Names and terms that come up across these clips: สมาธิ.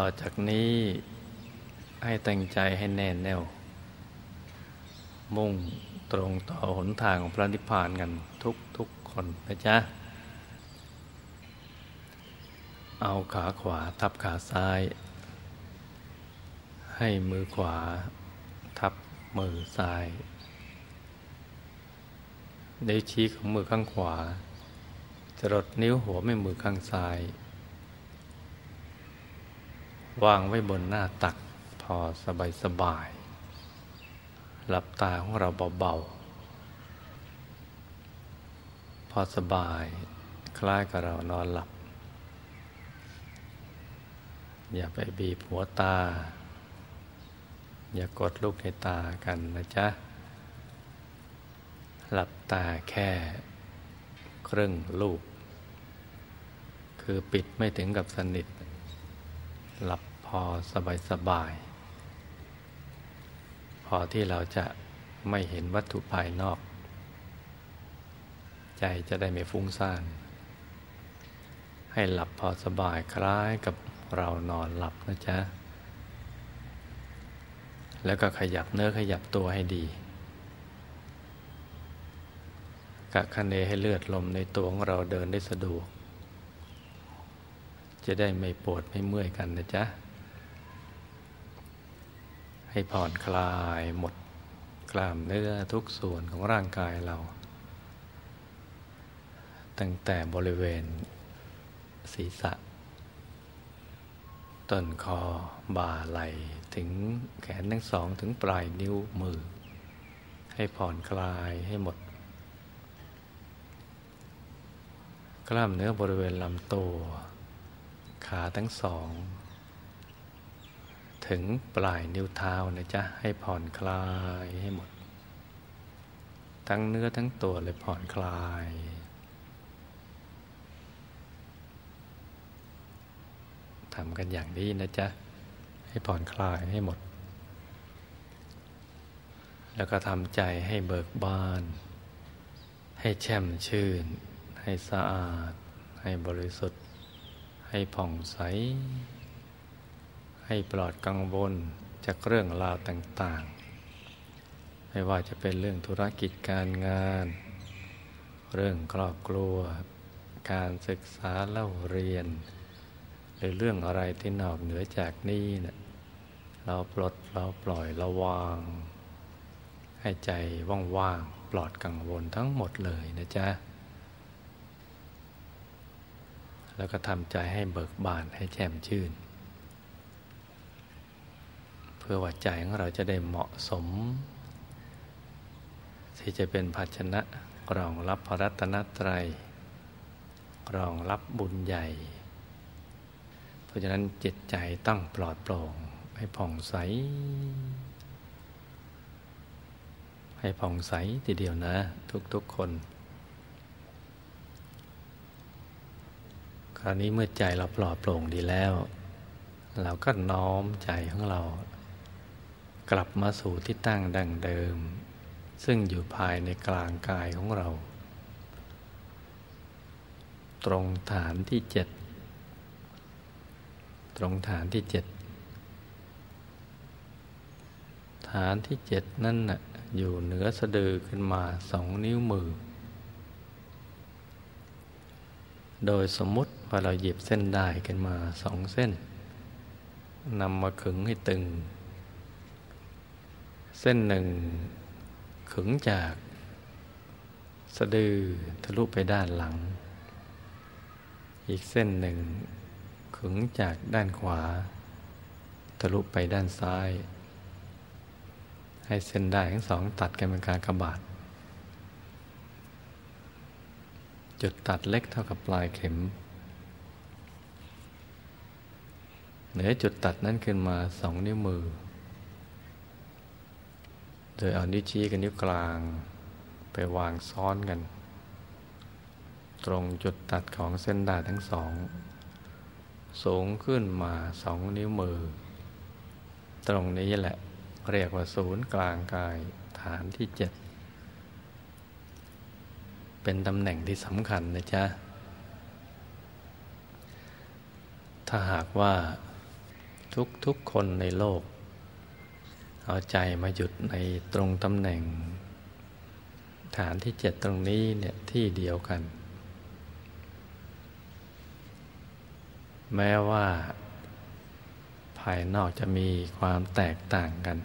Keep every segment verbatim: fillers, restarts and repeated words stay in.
ต่อจากนี้ให้ตั้งใจให้แน่แน่วมุ่งตรงต่อหนทางของพระนิพพานกันทุกทุกคนนะจ๊ะเอาขาขวาทับขาซ้ายให้มือขวาทับมือซ้ายนิ้วชี้ของมือข้างขวาจรดนิ้วหัวแม่มือข้างซ้ายวางไว้บนหน้าตักพอสบายสบายหลับตาของเราเบาๆพอสบายคล้ายกับเรานอนหลับอย่าไปบีบหัวตาอย่ากดลูกในตากันนะจ๊ะหลับตาแค่ครึ่งลูกคือปิดไม่ถึงกับสนิทหลับพอสบายสบายพอที่เราจะไม่เห็นวัตถุภายนอกใจจะได้ไม่ฟุ้งซ่านให้หลับพอสบายคล้ายกับเรานอนหลับนะจ๊ะแล้วก็ขยับเนื้อขยับตัวให้ดีกะคะเนให้เลือดลมในตัวของเราเดินได้สะดวกจะได้ไม่ปวดไม่เมื่อยกันนะจ๊ะให้ผ่อนคลายหมดกล้ามเนื้อทุกส่วนของร่างกายเราตั้งแต่บริเวณศีรษะต้นคอบ่าไหล่ถึงแขนทั้งสองถึงปลายนิ้วมือให้ผ่อนคลายให้หมดกล้ามเนื้อบริเวณลำตัวขาทั้งสองถึงปลายนิ้วเท้านะจ๊ะให้ผ่อนคลายให้หมดทั้งเนื้อทั้งตัวเลยผ่อนคลายทำกันอย่างนี้นะจ๊ะให้ผ่อนคลายให้หมดแล้วก็ทำใจให้เบิกบานให้แช่มชื่นให้สะอาดให้บริสุทธิ์ให้ผ่องใสให้ปลอดกังวลจากเรื่องราวต่างๆไม่ว่าจะเป็นเรื่องธุรกิจการงานเรื่องครอบครัวการศึกษาเล่าเรียนหรือเรื่องอะไรที่นอกเหนือจากนี้นะเราปลดเราปล่อยเราวางให้ใจว่างๆปลอดกังวลทั้งหมดเลยนะจ๊ะแล้วก็ทำใจให้เบิกบานให้แจ่มชื่นเพื่อว่าใจของเราจะได้เหมาะสมที่จะเป็นภาชนะรองรับพระรัตนตรัยรองรับบุญใหญ่เพราะฉะนั้นจิตใจต้องปลอดโปร่งให้ผ่องใสให้ผ่องใสทีเดียวนะทุกๆคนคราวนี้เมื่อใจเราปลอดโปร่งดีแล้วเราก็น้อมใจของเรากลับมาสู่ที่ตั้งดั้งเดิมซึ่งอยู่ภายในกลางกายของเราตรงฐานที่เจ็ดตรงฐานที่เจ็ดฐานที่เจ็ดนั่นน่ะอยู่เหนือสะดือขึ้นมาสองนิ้วมือโดยสมมุติว่าเราหยิบเส้นด้ายขึ้นมาสองเส้นนำมาขึงให้ตึงเส้นหนึ่งขึงจากสะดือทะลุไปด้านหลังอีกเส้นหนึ่งขึงจากด้านขวาทะลุไปด้านซ้ายให้เส้นด้ายทั้งสองตัดกันเป็นกากบาทจุดตัดเล็กเท่ากับปลายเข็มเหนือจุดตัดนั้นขึ้นมาสองนิ้วมือโดยเอานิ้วชี้กับนิ้วกลางไปวางซ้อนกันตรงจุดตัดของเส้นด้ายทั้งสองสูงขึ้นมาสองนิ้วมือตรงนี้แหละเรียกว่าศูนย์กลางกายฐานที่เจ็ดเป็นตำแหน่งที่สำคัญนะจ๊ะถ้าหากว่า ทุกๆคนในโลกเอาใจมาหยุดในตรงตำแหน่งฐานที่เจ็ดตรงนี้เนี่ยที่เดียวกันแม้ว่าภายนอกจะมีความแตกต่างกัน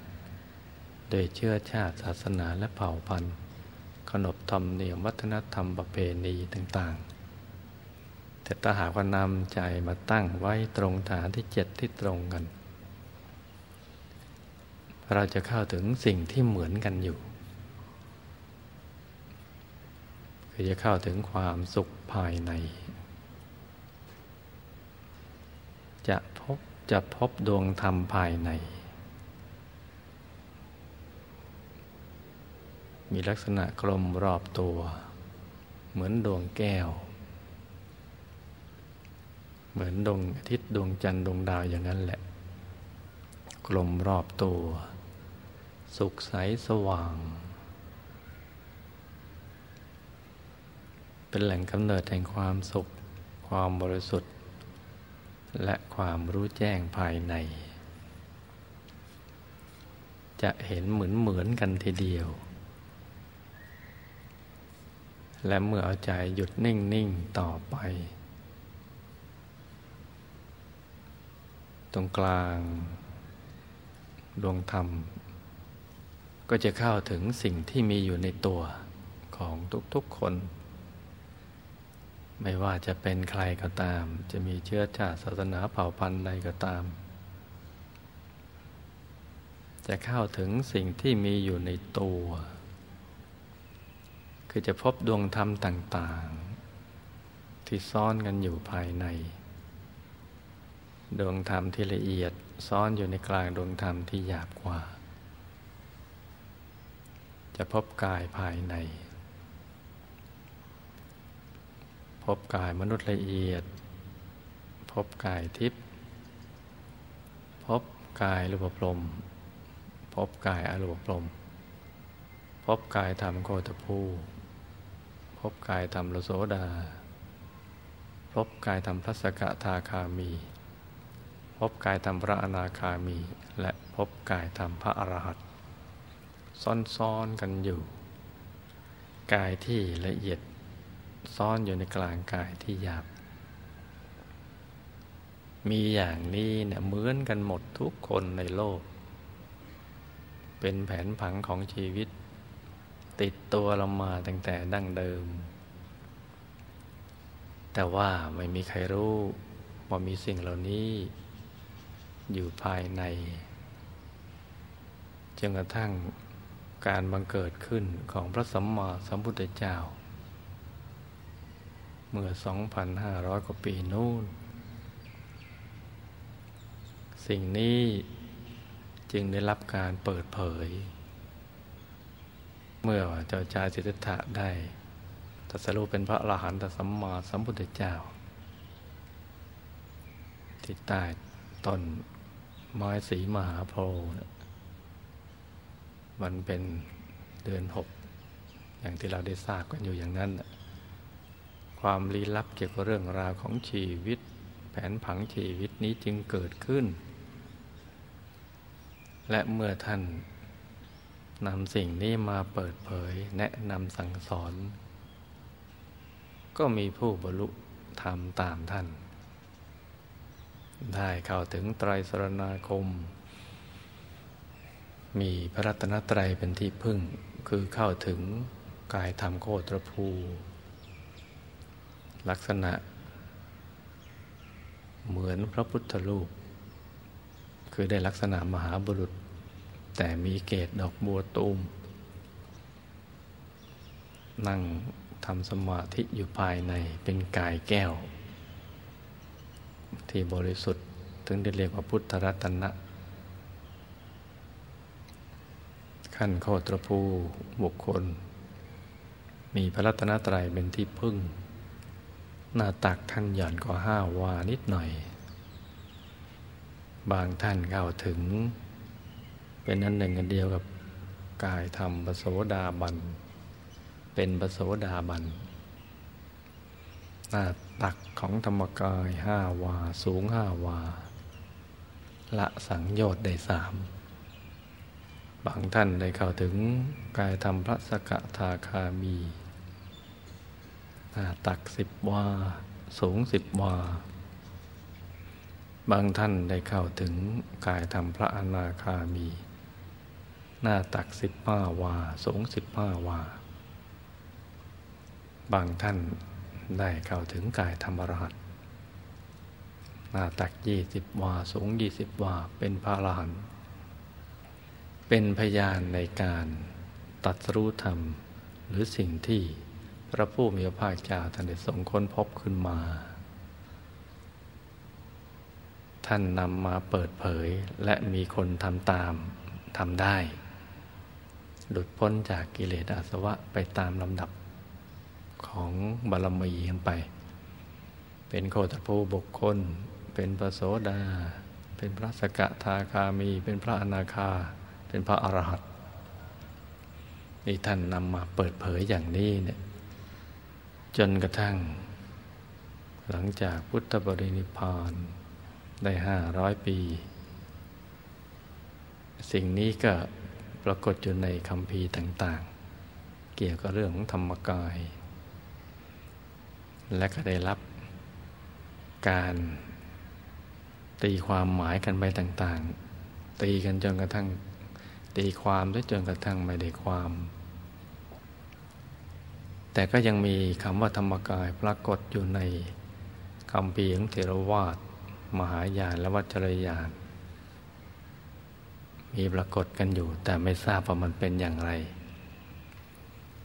โดยเชื้อชาติศาสนาและเผ่าพันธุ์ขนบธรรมเนียมวัฒนธรรมประเพณีต่างๆแต่ถ้าหากว่านำใจมาตั้งไว้ตรงฐานที่เจ็ดที่ตรงกันเราจะเข้าถึงสิ่งที่เหมือนกันอยู่คือจะเข้าถึงความสุขภายในจะพบจะพบดวงธรรมภายในมีลักษณะกลมรอบตัวเหมือนดวงแก้วเหมือนดวงอาทิตย์ดวงจันทร์ดวงดาวอย่างนั้นแหละกลมรอบตัวสุขใสสว่างเป็นแหล่งกำเนิดแห่งความสุขความบริสุทธิ์และความรู้แจ้งภายในจะเห็นเหมือนเหมือนกันทีเดียวและเมื่อเอาใจหยุดนิ่งๆต่อไปตรงกลางดวงธรรมก็จะเข้าถึงสิ่งที่มีอยู่ในตัวของทุกๆคนไม่ว่าจะเป็นใครก็ตามจะมีเชื้อชาติศาสนาเผ่าพันธุ์ใดก็ตามจะเข้าถึงสิ่งที่มีอยู่ในตัวคือจะพบดวงธรรมต่างๆที่ซ่อนกันอยู่ภายในดวงธรรมที่ละเอียดซ่อนอยู่ในกลางดวงธรรมที่หยาบกว่าจะพบกายภายในพบกายมนุษย์ละเอียดพบกายทิพย์พบกายรูปพรหมพบกายอรูปพรหมพบกายธรรมโคตภูพบกายธรรมโลโสดาพบกายธรรมพระสกทาคามีพบกายธรรมพระอนาคามีและพบกายธรรมพระอรหันต์ซ่อนๆกันอยู่กายที่ละเอียดซ่อนอยู่ในกลางกายที่หยาบมีอย่างนี้เนี่ยเหมือนกันหมดทุกคนในโลกเป็นแผนผังของชีวิตติดตัวเรามาตั้งแต่ดั้งเดิมแต่ว่าไม่มีใครรู้ว่ามีสิ่งเหล่านี้อยู่ภายในจนกระทั่งการบังเกิดขึ้นของพระสัมมาสัมพุทธเจ้าเมื่อ สองพันห้าร้อย กว่าปีนู้นสิ่งนี้จึงได้รับการเปิดเผยเมื่อเจ้าชายสิทธัตถะได้ตรัสรู้เป็นพระอรหันตสัมมาสัมพุทธเจ้าที่ใต้ต้นไม้สีมหาโพธิ์มันเป็นเดือนหกอย่างที่เราได้ทราบกันอยู่อย่างนั้นความลี้ลับเกี่ยวกับเรื่องราวของชีวิตแผนผังชีวิตนี้จึงเกิดขึ้นและเมื่อท่านนำสิ่งนี้มาเปิดเผยแนะนำสั่งสอนก็มีผู้บรรลุธรรมตามท่านได้เข้าถึงไตรสรณาคมมีพระรัตนตรัยเป็นที่พึ่งคือเข้าถึงกายธรรมโคตรภูลักษณะเหมือนพระพุทธรูปคือได้ลักษณะมหาบุรุษแต่มีเกศดอกบัวตูมนั่งทำสมาธิอยู่ภายในเป็นกายแก้วที่บริสุทธิ์ถึงได้เรียกว่าพุทธรัตนะขั้นโคตรภูบุคคลมีพระรัตนตรัยเป็นที่พึ่งหน้าตักท่านหย่อนกว่าห้าวานิดหน่อยบางท่านเข้าถึงเป็นอันหนึ่งอันเดียวกับกายธรรมปโสดาบันเป็นปโสดาบันหน้าตักของธรรมกายห้าวาสูงห้าวา ละสังโยชน์ได้สามบางท่านได้เข้าถึงกายธรรมพระสกทาคามีหน้าตักสิบวาสูงสิบวาบางท่านได้เข้าถึงกายธรรมพระอนาคามีหน้าตักสิบห้าวาสูงสิบห้าวาบางท่านได้เข้าถึงกายธรรมอรหัตหน้าตักยี่สิบวาสูงยี่สิบวาเป็นพระอรหันต์เป็นพยานในการตรัสรู้ธรรมหรือสิ่งที่พระผู้มีพระภาคเจ้าท่านได้ทรงค้นพบขึ้นมาท่านนำมาเปิดเผยและมีคนทำตามทำได้หลุดพ้นจากกิเลสอาสวะไปตามลำดับของบารมีกันไปเป็นโคตรภูบุคคลเป็นพระโสดาเป็นพระสกทาคามีเป็นพระอนาคาเป็นพระอรหันต์ที่ท่านนำมาเปิดเผยอย่างนี้เนี่ยจนกระทั่งหลังจากพุทธปรินิพพานได้ห้าร้อยปีสิ่งนี้ก็ปรากฏอยู่ในคัมภีร์ต่างๆเกี่ยวกับเรื่องของธรรมกายและก็ได้รับการตีความหมายกันไปต่างๆตีกันจนกระทั่งตีความด้วยจนกระทั่งไม่ได้ความแต่ก็ยังมีคำว่าธรรมกายปรากฏอยู่ในคัมภีร์ของเถรวาทมหายานและวัจรยานมีปรากฏกันอยู่แต่ไม่ทราบว่ามันเป็นอย่างไร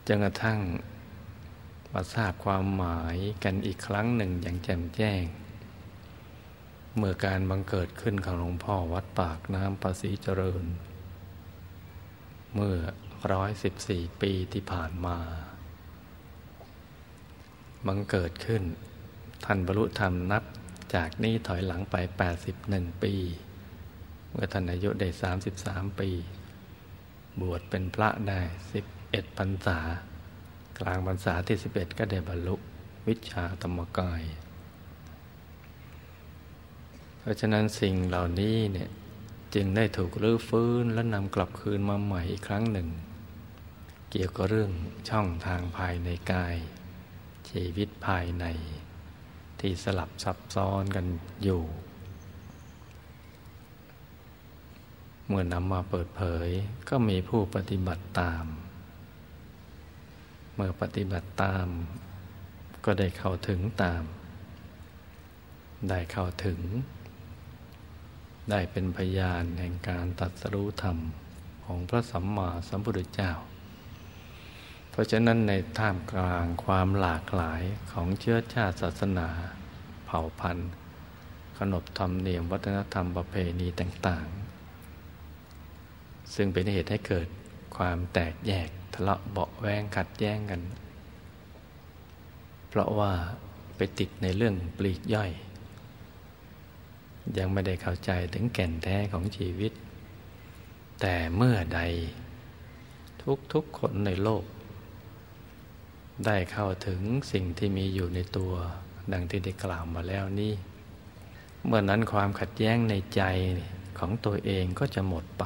จนกระทั่งมาทราบความหมายกันอีกครั้งหนึ่งอย่างแจ่มแจ้งเมื่อการบังเกิดขึ้นของหลวงพ่อวัดปากน้ำประศรีเจริญเมื่อหนึ่งร้อยสิบสี่ปีที่ผ่านมาบังเกิดขึ้นท่านบรรลุธรรมนับจากนี้ถอยหลังไปแปดสิบเอ็ดปีเมื่อท่านอายุได้สามสิบสามปีบวชเป็นพระได้สิบเอ็ดพรรษากลางพรรษาที่สิบเอ็ดก็ได้บรรลุวิชชาธรรมกายเพราะฉะนั้นสิ่งเหล่านี้เนี่ยจึงได้ถูกรื้อฟื้นและนำกลับคืนมาใหม่อีกครั้งหนึ่งเกี่ยวกับเรื่องช่องทางภายในกายชีวิตภายในที่สลับซับซ้อนกันอยู่เมื่อนำมาเปิดเผยก็มีผู้ปฏิบัติตามเมื่อปฏิบัติตามก็ได้เข้าถึงตามได้เข้าถึงได้เป็นพยานแห่งการตรัสรู้ธรรมของพระสัมมาสัมพุทธเจ้าเพราะฉะนั้นในท่ามกลางความหลากหลายของเชื้อชาติศาสนาเผ่าพันธุ์ขนบธรรมเนียมวัฒนธรรมประเพณีต่างๆซึ่งเป็นเหตุให้เกิดความแตกแยกทะเลาะเบาะแว้งขัดแย้งกันเพราะว่าไปติดในเรื่องปลีกย่อยยังไม่ได้เข้าใจถึงแก่นแท้ของชีวิตแต่เมื่อใดทุกๆคนในโลกได้เข้าถึงสิ่งที่มีอยู่ในตัวดังที่ได้กล่าวมาแล้วนี่เมื่อนั้นความขัดแย้งในใจของตัวเองก็จะหมดไป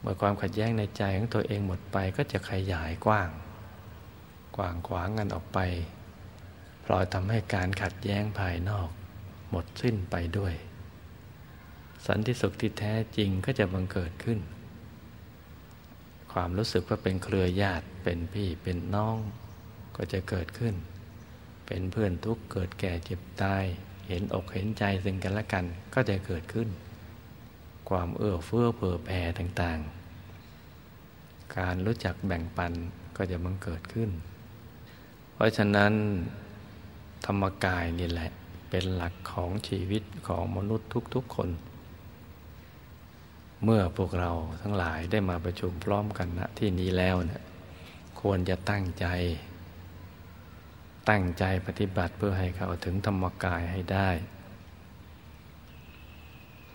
เมื่อความขัดแย้งในใจของตัวเองหมดไปก็จะขยายกว้างกว้างขวางกันออกไปพลอยทำให้การขัดแย้งภายนอกหมดสิ้นไปด้วยสันติสุขที่แท้จริงก็จะบังเกิดขึ้นความรู้สึกว่าเป็นเครือญาติเป็นพี่เป็นน้องก็จะเกิดขึ้นเป็นเพื่อนทุกข์เกิดแก่เจ็บตายเห็นอกเห็นใจซึ่งกันและกันก็จะเกิดขึ้นความเอื้อเฟื้อเผื่อแผ่ต่างๆการรู้จักแบ่งปันก็จะบังเกิดขึ้นเพราะฉะนั้นธรรมกายนี่แหละเป็นหลักของชีวิตของมนุษย์ทุกๆคนเมื่อพวกเราทั้งหลายได้มาประชุมพร้อมกันณที่นี้แล้วเนี่ยควรจะตั้งใจตั้งใจปฏิบัติเพื่อให้เข้าถึงธรรมกายให้ได้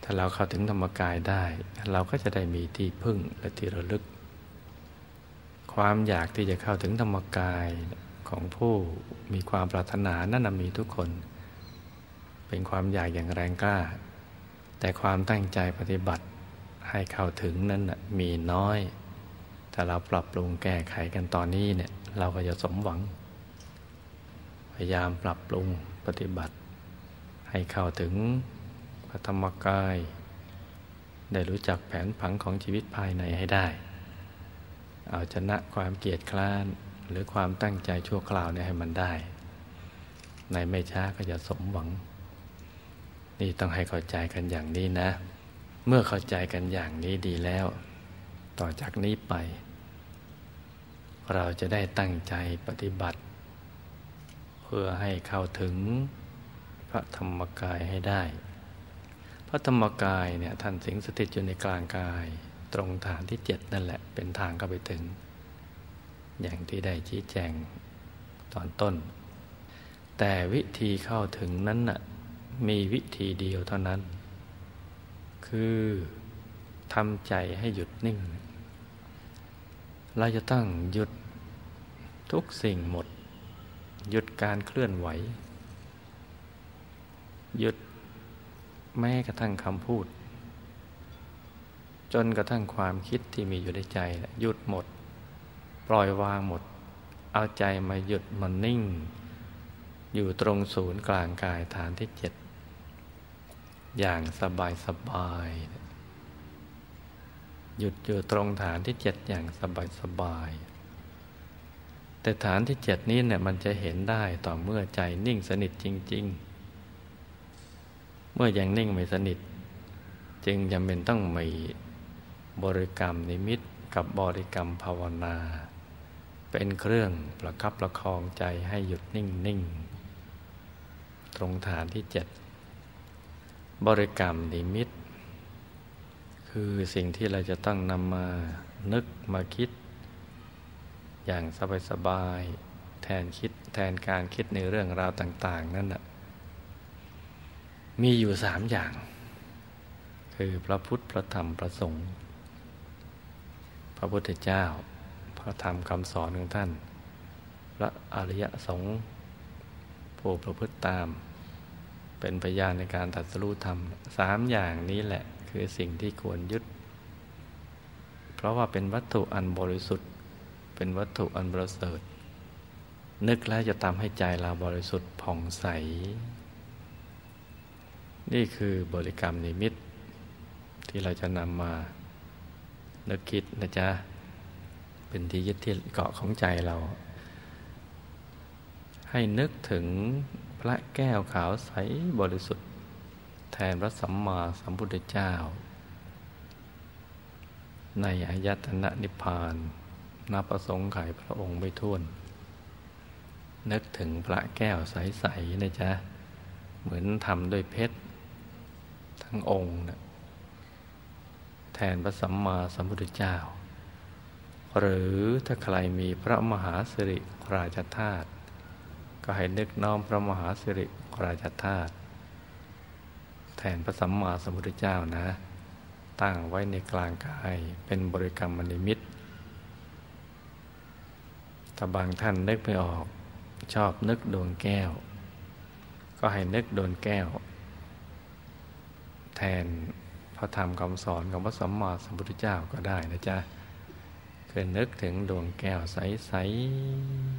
ถ้าเราเข้าถึงธรรมกายได้เราก็จะได้มีที่พึ่งและที่ระลึกความอยากที่จะเข้าถึงธรรมกายของผู้มีความปรารถนานั้นมีทุกคนเป็นความอยากอย่างแรงกล้า แต่ความตั้งใจปฏิบัติให้เข้าถึงนั้นนะมีน้อยถ้าเราปรับปรุงแก้ไขกันตอนนี้เนี่ยเราก็จะสมหวังพยายามปรับปรุงปฏิบัติให้เข้าถึงพระธรรมกายได้รู้จักแผนผังของชีวิตภายในให้ได้เอาชนะความเกียจคร้านหรือความตั้งใจชั่วคราวเนี่ยให้มันได้ในไม่ช้าก็จะสมหวังนี่ต้องให้เข้าใจกันอย่างนี้นะเมื่อเข้าใจกันอย่างนี้ดีแล้วต่อจากนี้ไปเราจะได้ตั้งใจปฏิบัติเพื่อให้เข้าถึงพระธรรมกายให้ได้พระธรรมกายเนี่ยท่านสิงสถิตอยู่ในกลางกายตรงฐานที่เจ็ดนั่นแหละเป็นทางเข้าไปถึงอย่างที่ได้ชี้แจงตอนต้นแต่วิธีเข้าถึงนั้นน่ะมีวิธีเดียวเท่านั้นคือทำใจให้หยุดนิ่งเราจะต้องหยุดทุกสิ่งหมดหยุดการเคลื่อนไหวหยุดแม้กระทั่งคำพูดจนกระทั่งความคิดที่มีอยู่ในใจหยุดหมดปล่อยวางหมดเอาใจมาหยุดมันนิ่งอยู่ตรงศูนย์กลางกายฐานที่เจ็ดอย่างสบายสบายหยุดอยู่ตรงฐานที่เจ็ดอย่างสบายสบายแต่ฐานที่เจ็ดนี้เนี่ยมันจะเห็นได้ต่อเมื่อใจนิ่งสนิทจริงๆเมื่อยังนิ่งไม่สนิทจึงจำเป็นต้องมีบริกรรมนิมิตกับบริกรรมภาวนาเป็นเครื่องประคับประคองใจให้หยุดนิ่งๆตรงฐานที่เจ็ดบริกรรมนิมิตคือสิ่งที่เราจะต้องนำมานึกมาคิดอย่างสบายๆแทนคิดแทนการคิดในเรื่องราวต่างๆนั่นน่ะมีอยู่สามอย่างคือพระพุทธพระธรรมพระสงฆ์พระพุทธเจ้าพระธรรมคำสอนของท่านพระอริยสงฆ์ผู้ประพฤติตามเป็นพยานในการตรัสรู้ธรรมสามอย่างนี้แหละคือสิ่งที่ควรยึดเพราะว่าเป็นวัตถุอันบริสุทธิ์เป็นวัตถุอันประเสริฐนึกแล้วจะทำให้ใจเราบริสุทธิ์ผ่องใสนี่คือบริกรรมนิมิตที่เราจะนำมานึกคิดนะจ๊ะเป็นที่ยึดที่เกาะของใจเราให้นึกถึงพระแก้วขาวใสบริสุทธิ์แทนพระสัมมาสัมพุทธเจ้าในอายตนะนิพพานนับประสงค์ไขพระองค์ไม่ถ้วนนึกถึงพระแก้วใสๆนะจ๊ะเหมือนทำด้วยเพชรทั้งองค์นะแทนพระสัมมาสัมพุทธเจ้าหรือถ้าใครมีพระมหาสิริราชธาตุก็ให้นึกน้อมพระมหาสิริราชธาตุแทนพระสัมมาสัมพุทธเจ้านะตั้งไว้ในกลางกายเป็นบริกรรมนิมิตถ้าบางท่านนึกไม่ออกชอบนึกดวงแก้วก็ให้นึกดวงแก้วแทนพระธรรมคำสอนของพระสัมมาสัมพุทธเจ้าก็ได้นะจ๊ะคือนึกถึงดวงแก้วใส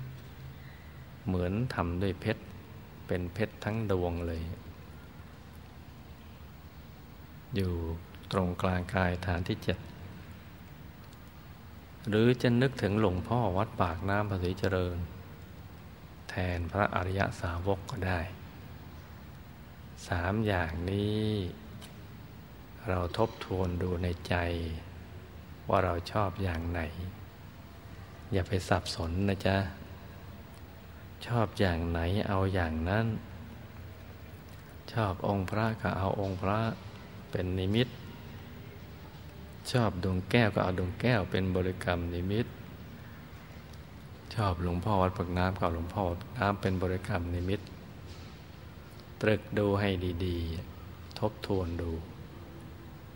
ๆเหมือนทำด้วยเพชรเป็นเพชรทั้งดวงเลยอยู่ตรงกลางกายฐานที่เจ็ดหรือจะนึกถึงหลวงพ่อวัดปากน้ำภาษีเจริญแทนพระอริยสาวกก็ได้สามอย่างนี้เราทบทวนดูในใจว่าเราชอบอย่างไหนอย่าไปสับสนนะจ๊ะชอบอย่างไหนเอาอย่างนั้นชอบองค์พระก็เอาองค์พระเป็นนิมิตชอบดวงแก้วก็เอาดวงแก้วเป็นบริกรรมนิมิตชอบหลวงพ่อวัดปากน้ำก็หลวงพ่อวัดปากน้ำเป็นบริกรรมนิมิตตรึกดูให้ดีๆทบทวนดู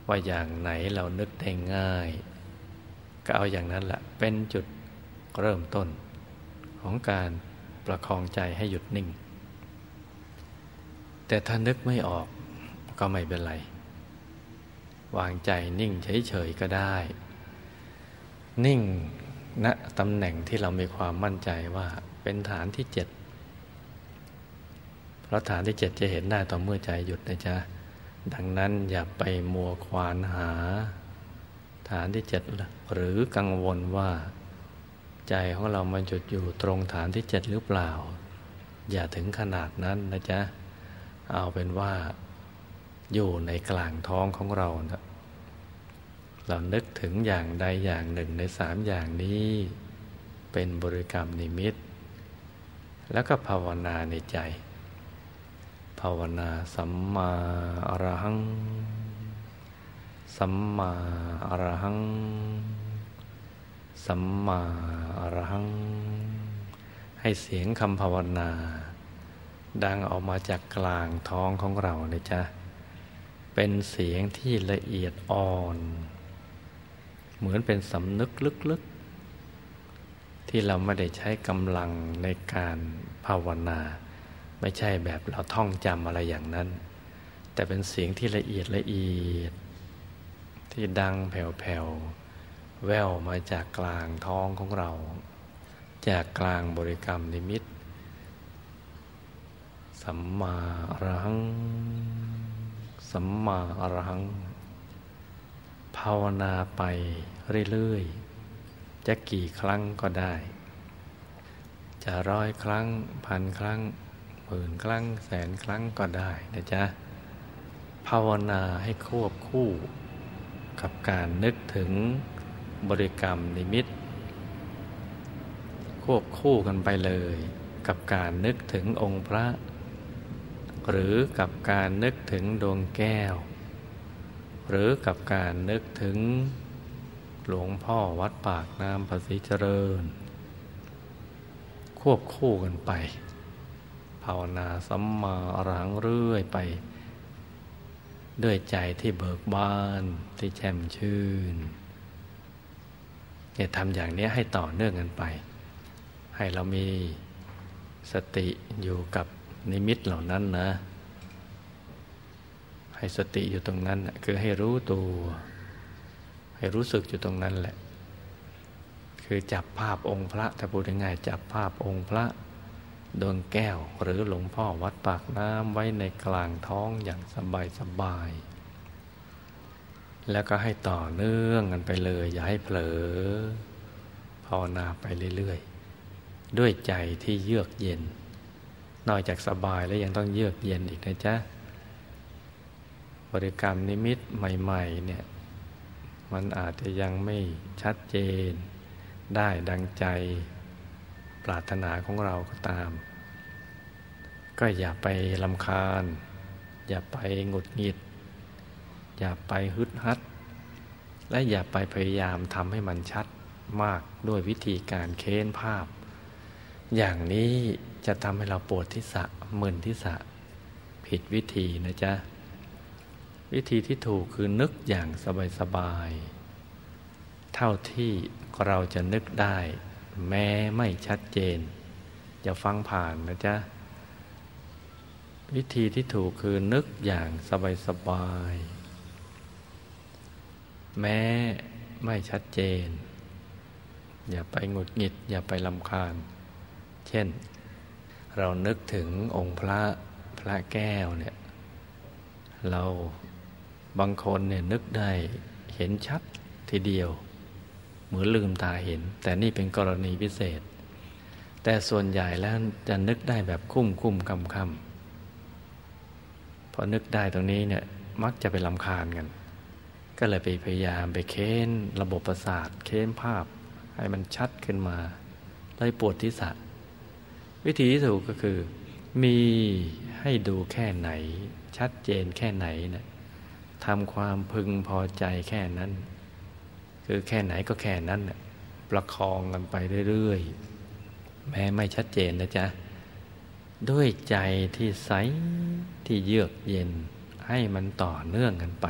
ว่าอย่างไหนเรานึกได้ง่ายก็เอาอย่างนั้นแหละเป็นจุดเริ่มต้นของการประคองใจให้หยุดนิ่งแต่ถ้านึกไม่ออกก็ไม่เป็นไร วางใจนิ่งเฉยๆก็ได้นิ่งณตำแหน่งที่เรามีความมั่นใจว่าเป็นฐานที่เจ็ดเพราะฐานที่เจ็ดจะเห็นได้ต่อเมื่อใจหยุดนะจ๊ะดังนั้นอย่าไปมัวควานหาฐานที่เจ็ดหรือกังวลว่าใจของเรามันหยุดอยู่ตรงฐานที่เจ็ดหรือเปล่าอย่าถึงขนาดนั้นนะจ๊ะเอาเป็นว่าอยู่ในกลางท้องของเรานะเรานึกถึงอย่างใดอย่างหนึ่งในสามอย่างนี้เป็นบริกรรมนิมิตแล้วก็ภาวนาในใจภาวนาสัมมาอรหังสัมมาอรหังสัมมาอรหังให้เสียงคำภาวนาดังออกมาจากกลางท้องของเรานะจ๊ะเป็นเสียงที่ละเอียดอ่อนเหมือนเป็นสำนึกลึกๆที่เราไม่ได้ใช้กำลังในการภาวนาไม่ใช่แบบเราท่องจำอะไรอย่างนั้นแต่เป็นเสียงที่ละเอียดละเอียดที่ดังแผ่วๆแว่วมาจากกลางท้องของเราจากกลางบริกรรมนิมิตสัมมาอรหังสัมมาอรหังภาวนาไปเรื่อยๆจะกี่ครั้งก็ได้จะร้อยครั้งพันครั้งหมื่นครั้งแสนครั้งก็ได้นะจ๊ะภาวนาให้ควบคู่กับการนึกถึงบริกรรมนิมิตควบคู่กันไปเลยกับการนึกถึงองค์พระหรือกับการนึกถึงดวงแก้วหรือกับการนึกถึงหลวงพ่อวัดปากน้ำภาษีเจริญควบคู่กันไปภาวนาสัมมาอรหังเรื่อยไปด้วยใจที่เบิกบานที่แช่มชื่นเนี่ยทำอย่างนี้ให้ต่อเนื่องกันไปให้เรามีสติอยู่กับนิมิตเหล่านั้นนะให้สติอยู่ตรงนั้นคือให้รู้ตัวให้รู้สึกอยู่ตรงนั้นแหละคือจับภาพองค์พระถ้าพูดง่ายๆจับภาพองค์พระดวงแก้วหรือหลวงพ่อวัดปากน้ำไว้ในกลางท้องอย่างสบายๆแล้วก็ให้ต่อเนื่องกันไปเลยอย่าให้เผลอภาวนาไปเรื่อยๆด้วยใจที่เยือกเย็นนอกจากสบายแล้วยังต้องเยือกเย็นอีกนะจ๊ะบริกรรมนิมิตใหม่ๆเนี่ยมันอาจจะยังไม่ชัดเจนได้ดังใจปรารถนาของเราก็ตามก็อย่าไปรำคาญอย่าไปหงุดหงิดอย่าไปฮึดฮัดและอย่าไปพยายามทำให้มันชัดมากด้วยวิธีการเค้นภาพอย่างนี้จะทำให้เราปวดทิศะมึนทิศะผิดวิธีนะจ๊ะวิธีที่ถูกคือนึกอย่างสบายๆเท่าที่เราจะนึกได้แม้ไม่ชัดเจนอย่าฟังผ่านนะจ๊ะวิธีที่ถูกคือนึกอย่างสบายๆแม้ไม่ชัดเจนอย่าไปหงุดหงิดอย่าไปรำคาญเช่นเรานึกถึงองค์พระพระแก้วเนี่ยเราบางคนเนี่ยนึกได้เห็นชัดทีเดียวเหมือนลืมตาเห็นแต่นี่เป็นกรณีพิเศษแต่ส่วนใหญ่แล้วจะนึกได้แบบคุ้มคุ้มคำคำพอนึกได้ตรงนี้เนี่ยมักจะไปรำคาญกันก็เลยไปพยายามไปเค้นระบบประสาทเค้นภาพให้มันชัดขึ้นมาเลยปวดทิศะวิธีที่ถูกก็คือมีให้ดูแค่ไหนชัดเจนแค่ไหนนะทำความพึงพอใจแค่นั้นคือแค่ไหนก็แค่นั้นนะประคองกันไปเรื่อยๆแม้ไม่ชัดเจนนะจ๊ะด้วยใจที่ใสที่เยือกเย็นให้มันต่อเนื่องกันไป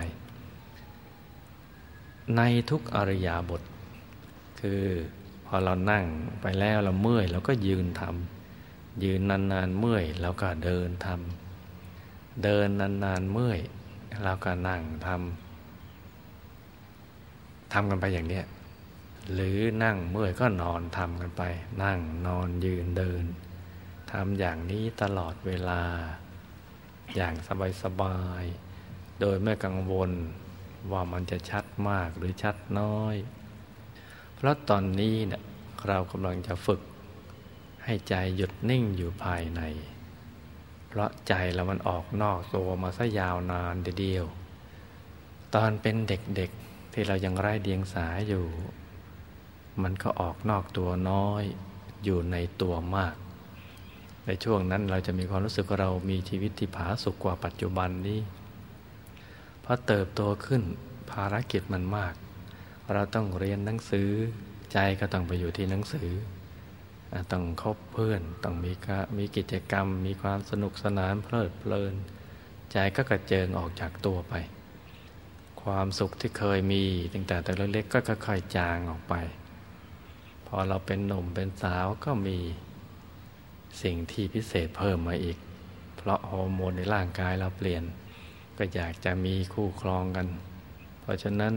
ในทุกอิริยาบถคือพอเรานั่งไปแล้วเราเมื่อยเราก็ยืนทำยืนนานๆเมื่อยแล้วก็เดินทำเดินนานๆเมื่อยแล้วก็นั่งท ทำกันไปอย่างนี้หรือนั่งเมื่อยก็นอนทำกันไปนั่งนอนยืนเดินทำอย่างนี้ตลอดเวลาอย่างสบายๆโดยไม่กังวลว่ามันจะชัดมากหรือชัดน้อยเพราะตอนนี้เนี่ยเรากำลังจะฝึกให้ใจหยุดนิ่งอยู่ภายในเพราะใจเรามันออกนอกตัวมาซะยาวนานเดียวตอนเป็นเด็กๆที่เรายังไร้เดียงสาอยู่มันก็ออกนอกตัวน้อยอยู่ในตัวมากในช่วงนั้นเราจะมีความรู้สึกว่าเรามีชีวิตที่ผาสุกกว่าปัจจุบันนี้พอเติบโตขึ้นภารกิจมันมากเราต้องเรียนหนังสือใจก็ต้องไปอยู่ที่หนังสือต้องคบเพื่อนต้องมีมีกิจกรรมมีความสนุกสนานเพลิดเพลินใจก็กระเจิงออกจากตัวไปความสุขที่เคยมีตั้งแต่แต่เล็กๆก็ค่อยๆจางออกไปพอเราเป็นหนุ่มเป็นสาวก็มีสิ่งที่พิเศษเพิ่มมาอีกเพราะฮอร์โมนในร่างกายเราเปลี่ยนก็อยากจะมีคู่ครองกันเพราะฉะนั้น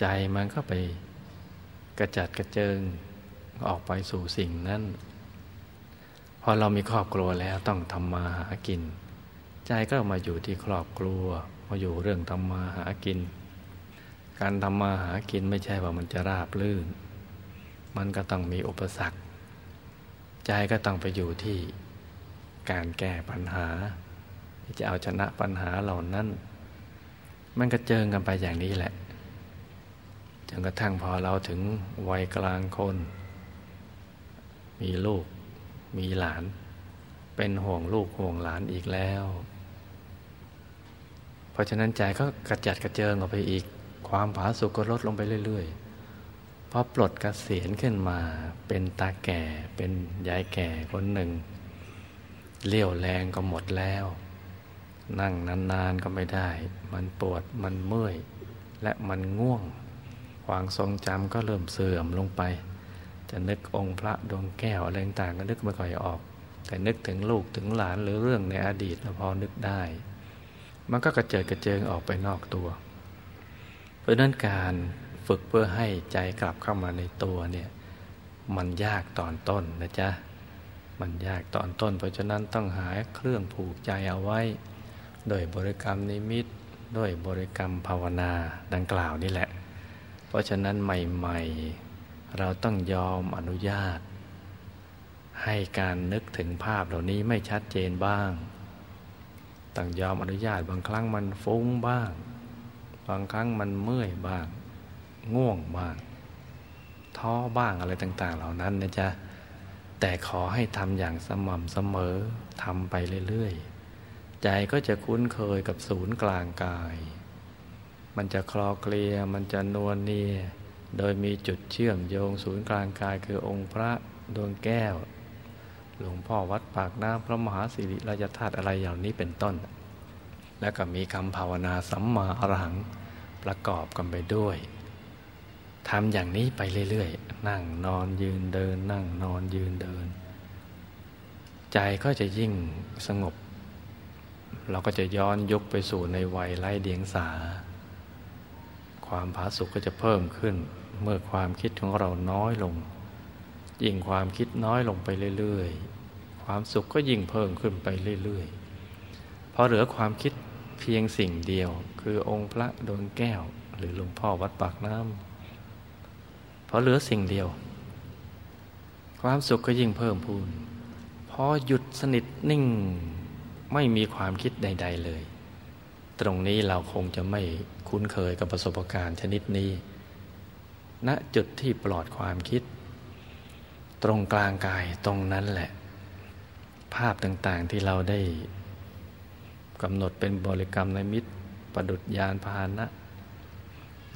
ใจมันก็ไปกระจัดกระเจิงออกไปสู่สิ่งนั้นพอเรามีครอบครัวแล้วต้องทำมาหากินใจก็มาอยู่ที่ครอบครัวมาอยู่เรื่องทำมาหากินการทำมาหากินไม่ใช่ว่ามันจะราบรื่นมันก็ต้องมีอุปสรรคใจก็ต้องไปอยู่ที่การแก้ปัญหาที่จะเอาชนะปัญหาเหล่านั้นมันก็เจิงกันไปอย่างนี้แหละจนกระทั่งพอเราถึงวัยกลางคนมีลูกมีหลานเป็นห่วงลูกห่วงหลานอีกแล้วเพราะฉะนั้นใจก็กระจัดกระเจิงออกไปอีกความผาสุกก็ลดลงไปเรื่อยๆพอปลดเกษียณขึ้นมาเป็นตาแก่เป็นยายแก่คนหนึ่งเรี่ยวแรงก็หมดแล้วนั่งนานๆก็ไม่ได้มันปวดมันเมื่อยและมันง่วงความทรงจำก็เริ่มเสื่อมลงไปจะนึกองค์พระดวงแก้วอะไรต่างๆก็นึกไม่ค่อยออกแต่นึกถึงลูกถึงหลานหรือเรื่องในอดีตพอนึกได้มันก็กระเจิดกระเจิงออกไปนอกตัวเพราะนั้นการฝึกเพื่อให้ใจกลับเข้ามาในตัวเนี่ยมันยากตอนต้นนะจ๊ะมันยากตอนต้นเพราะฉะนั้นต้องหาเครื่องผูกใจเอาไว้โดยบริกรรมนิมิตด้วยบริกรรมภาวนาดังกล่าวนี่แหละเพราะฉะนั้นใหม่ๆเราต้องยอมอนุญาตให้การนึกถึงภาพเหล่านี้ไม่ชัดเจนบ้างต้องยอมอนุญาตบางครั้งมันฟุ้งบ้างบางครั้งมันเมื่อยบ้างง่วงบ้างท้อบ้างอะไรต่างๆเหล่านั้นนะจ๊ะแต่ขอให้ทำอย่างสม่ำเสมอทำไปเรื่อยๆใจก็จะคุ้นเคยกับศูนย์กลางกายมันจะคลอเคลียมันจะนวลเนียโดยมีจุดเชื่อมโยงศูนย์กลางกายคือองค์พระดวงแก้วหลวงพ่อวัดปากน้ำพระมหาสิริราชธาตุอะไรอย่างนี้เป็นต้นแล้วก็มีคำภาวนาสัมมาอรหังประกอบกันไปด้วยทำอย่างนี้ไปเรื่อยๆนั่งนอนยืนเดินนั่งนอนยืนเดินใจก็จะยิ่งสงบเราก็จะย้อนยุคไปสู่ในวัยไร้เดียงสาความผาสุกก็จะเพิ่มขึ้นเมื่อความคิดของเราน้อยลงยิ่งความคิดน้อยลงไปเรื่อยๆความสุขก็ยิ่งเพิ่มขึ้นไปเรื่อยๆเพราะเหลือความคิดเพียงสิ่งเดียวคือองค์พระดวงแก้วหรือหลวงพ่อวัดปากน้ำเพราะเหลือสิ่งเดียวความสุขก็ยิ่งเพิ่มพูนพอหยุดสนิทนิ่งไม่มีความคิดใดๆเลยตรงนี้เราคงจะไม่คุ้นเคยกับประสบการณ์ชนิดนี้ณจุดที่ปลอดความคิดตรงกลางกายตรงนั้นแหละภาพต่างๆที่เราได้กำหนดเป็นบริกรรมนิมิตประดุจยานพาหนะ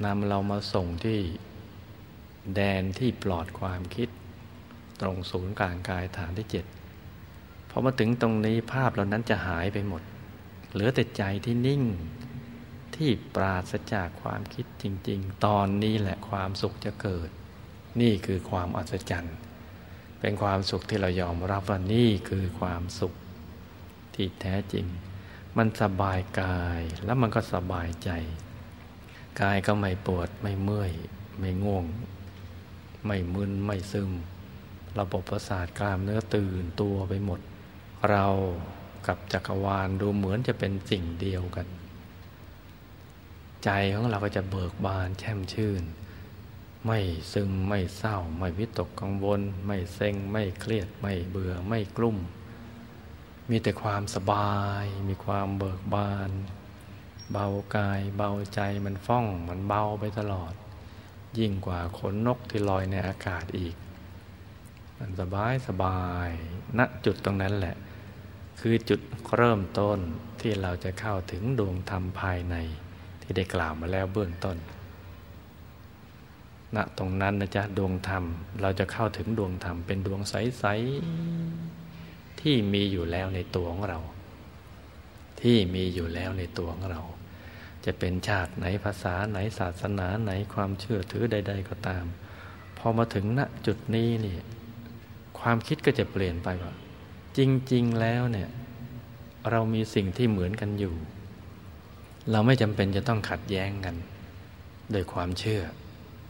นำเรามาส่งที่แดนที่ปลอดความคิดตรงศูนย์กลางกายฐานที่เจ็ดพอมาถึงตรงนี้ภาพเหล่านั้นจะหายไปหมดเหลือแต่ใจที่นิ่งที่ปราศจากความคิดจริงๆตอนนี้แหละความสุขจะเกิดนี่คือความอัศจรรย์เป็นความสุขที่เรายอมรับว่านี่คือความสุขที่แท้จริงมันสบายกายแล้วมันก็สบายใจกายก็ไม่ปวดไม่เมื่อย ไม่ง่วงไม่มึนไม่ซึมระบบประสาทกล้ามเนื้อตื่นตัวไปหมดเรากับจักรวาลดูเหมือนจะเป็นสิ่งเดียวกันใจของเราก็จะเบิกบานแช่มชื่นไม่ซึมไม่เศร้าไม่วิตกกังวลไม่เซ็งไม่เครียดไม่เบื่อไม่กลุ้มมีแต่ความสบายมีความเบิกบานเบากายเบาใจมันฟ่องมันเบาไปตลอดยิ่งกว่าขนนกที่ลอยในอากาศอีกมันสบายสบายณจุดตรงนั้นแหละคือจุดเริ่มต้นที่เราจะเข้าถึงดวงธรรมภายในที่ได้กล่าวมาแล้วเบื้องต้นณตรงนั้นนะจ๊ะดวงธรรมเราจะเข้าถึงดวงธรรมเป็นดวงใสๆที่มีอยู่แล้วในตัวของเราที่มีอยู่แล้วในตัวของเราจะเป็นชาติไหนภาษาไหนศาสนาไหนความเชื่อถือใดๆก็ตามพอมาถึงณจุดนี้นี่ความคิดก็จะเปลี่ยนไปว่าจริงๆแล้วเนี่ยเรามีสิ่งที่เหมือนกันอยู่เราไม่จำเป็นจะต้องขัดแย้งกันโดยความเชื่อ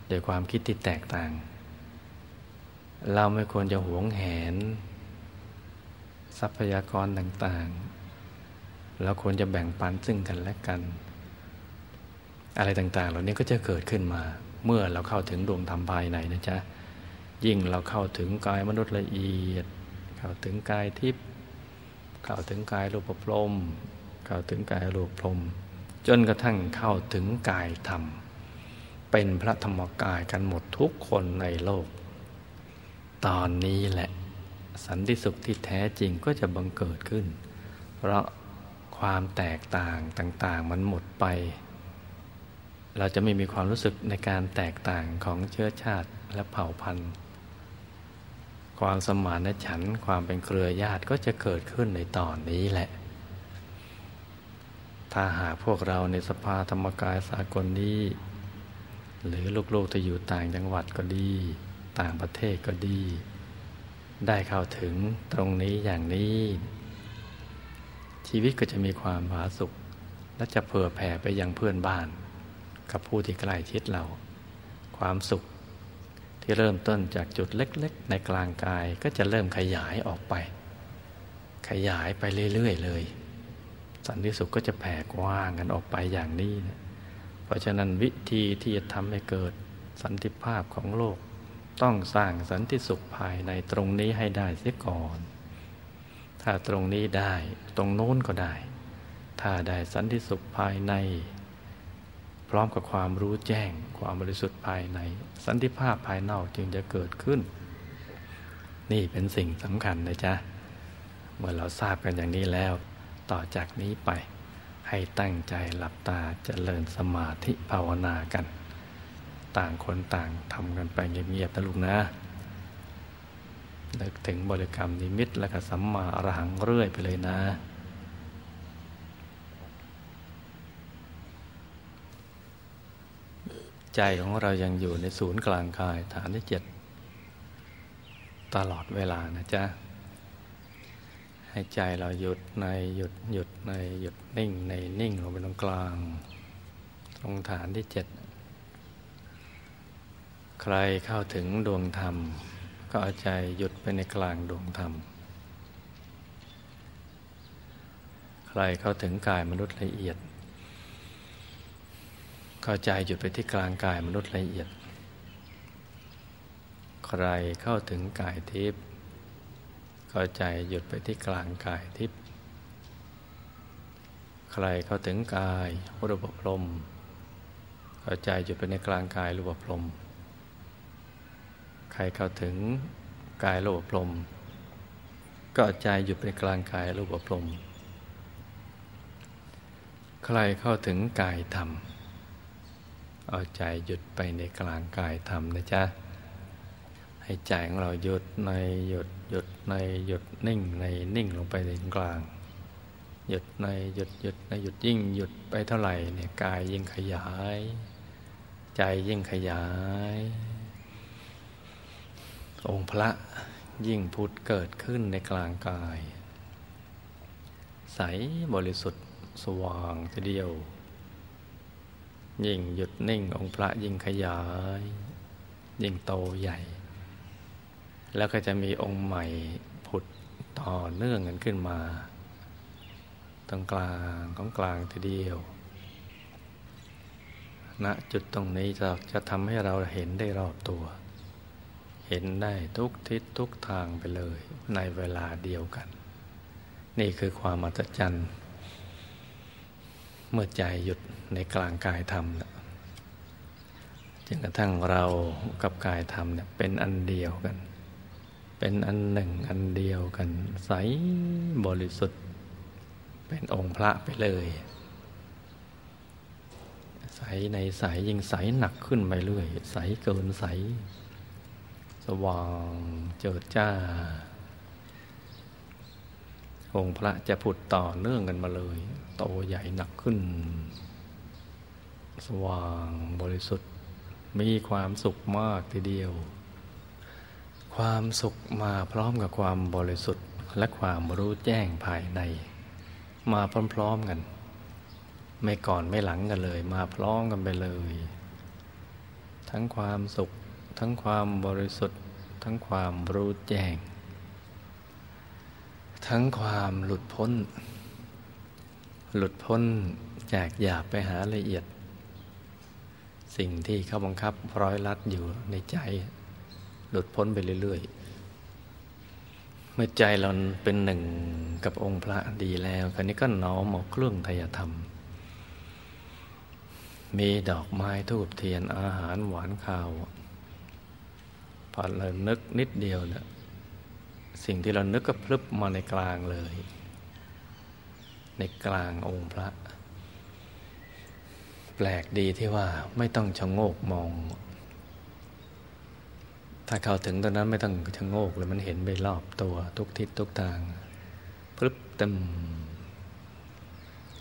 โดยความคิดที่แตกต่างเราไม่ควรจะหวงแหนทรัพยากรต่างๆเราควรจะแบ่งปันซึ่งกันและกันอะไรต่างๆเหล่านี้ก็จะเกิดขึ้นมาเมื่อเราเข้าถึงดวงธรรมภายในนะจ๊ะยิ่งเราเข้าถึงกายมนุษย์ละเอียดเข้าถึงกายทิพย์เข้าถึงกายรูปพรหมเข้าถึงกายรูปพรหมจนกระทั่งเข้าถึงกายธรรมเป็นพระธรรมกายกันหมดทุกคนในโลกตอนนี้แหละสันติสุขที่แท้จริงก็จะบังเกิดขึ้นเพราะความแตกต่างต่างๆมันหมดไปเราจะไม่มีความรู้สึกในการแตกต่างของเชื้อชาติและเผ่าพันธุ์ความสมานฉันท์ความเป็นเครือญาติก็จะเกิดขึ้นในตอนนี้แหละถ้าหากพวกเราในสภาธรรมกายสากลนี้หรือลูกๆที่อยู่ต่างจังหวัดก็ดีต่างประเทศก็ดีได้เข้าถึงตรงนี้อย่างนี้ชีวิตก็จะมีความผาสุกและจะเผื่อแผ่ไปยังเพื่อนบ้านกับผู้ที่ใกล้ชิดเราความสุขที่เริ่มต้นจากจุดเล็กๆในกลางกายก็จะเริ่มขยายออกไปขยายไปเรื่อยๆเลยสันติสุขก็จะแผ่กว้างกันออกไปอย่างนี้นะเพราะฉะนั้นวิธีที่จะทำให้เกิดสันติภาพของโลกต้องสร้างสันติสุขภายในตรงนี้ให้ได้เสียก่อนถ้าตรงนี้ได้ตรงโน้นก็ได้ถ้าได้สันติสุขภายในพร้อมกับความรู้แจ้งความบริสุทธิ์ภายในสันติภาพภายนอกจึงจะเกิดขึ้นนี่เป็นสิ่งสำคัญนะจ๊ะเมื่อเราทราบกันอย่างนี้แล้วต่อจากนี้ไปให้ตั้งใจหลับตาเจริญสมาธิภาวนากันต่างคนต่างทำกันไปเงียบๆนะลูกนะนึกถึงบริกรรมนิมิตและก็สัมมาอรหังเรื่อยไปเลยนะใจของเรายังอยู่ในศูนย์กลางกายฐานที่เจ็ดตลอดเวลานะจ๊ะให้ใจเราหยุดในหยุดหยุดในหยุดนิ่งในนิ่งลงไปตรงกลางตรงฐานที่เจ็ดใครเข้าถึงดวงธรรมก็เอาใจหยุดไปในกลางดวงธรรมใครเข้าถึงกายมนุษย์ละเอียดเข้าใจหยุดไปที่กลางกายมนุษย์ละเอียดใครเข้าถึงกายทิพย์ก็ใจหยุดไปที่กลางกายทิพย์ใครเข้าถึงกายรูปพรหมก็ใจหยุดไปในกลางกายรูปพรหมใครเข้าถึงกายรูปพรหมก็ใจหยุดไปกลางกายรูปพรหมใครเข้าถึงกายธรรมเอาใจหยุดไปในกลางกายธรรมนะจ๊ะให้ใจของเราหยุดในหยุดหยุดในหยุดนิ่งในนิ่งลงไปในกลางหยุดในหยุดหยุดในหยุดยิ่งหยุดไปเท่าไหร่เนี่ยกายยิ่งขยายใจยิ่งขยายองค์พระยิ่งผุดเกิดขึ้นในกลางกายใสบริสุทธิ์สว่างทีเดียว ยิ่งหยุดนิ่งองค์พระยิ่งขยายยิ่งโตใหญ่แล้วก็จะมีองค์ใหม่ผุดต่อเนื่องกันขึ้นมาตรงกลางของกลางทีเดียวณจุดตรงนี้จะจะทำให้เราเห็นได้รอบตัวเห็นได้ทุกทิศทุกทางไปเลยในเวลาเดียวกันนี่คือความอัศจรรย์เมื่อใจหยุดในกลางกายธรรมนะจนกระทั่งเรากับกายธรรมเนี่ยเป็นอันเดียวกันเป็นอันหนึ่งอันเดียวกันใสบริสุทธิ์เป็นองค์พระไปเลยใสในใสยิ่งใสหนักขึ้นไปเรื่อยใสเกินใสสว่างเจิดจ้าองค์พระจะผุดต่อเนื่องกันมาเลยโตใหญ่หนักขึ้นสว่างบริสุทธิ์มีความสุขมากทีเดียวความสุขมาพร้อมกับความบริสุทธิ์และความรู้แจ้งภายในมาพร้อมๆกันไม่ก่อนไม่หลังกันเลยมาพร้อมกันไปเลยทั้งความสุขทั้งความบริสุทธิ์ทั้งความรู้แจ้งทั้งความหลุดพ้นหลุดพ้นจากหยาบไปหาละเอียดสิ่งที่เขาบังคับร้อยลัดอยู่ในใจหลุดพ้นไปเรื่อยๆเมื่อใจเราเป็นหนึ่งกับองค์พระดีแล้วคราวนี้ก็น้อมเอาเครื่องไตรธรรมมีดอกไม้ธูปเทียนอาหารหวานข้าวพอเรานึกนิดเดียวเนี่ยสิ่งที่เรานึกก็พลึบมาในกลางเลยในกลางองค์พระแปลกดีที่ว่าไม่ต้องชะโงกมองถ้าเข้าถึงตอนนั้นไม่ต้องชะโงกเลยมันเห็นไปรอบตัวทุกทิศทุกทางพลึบเต็ม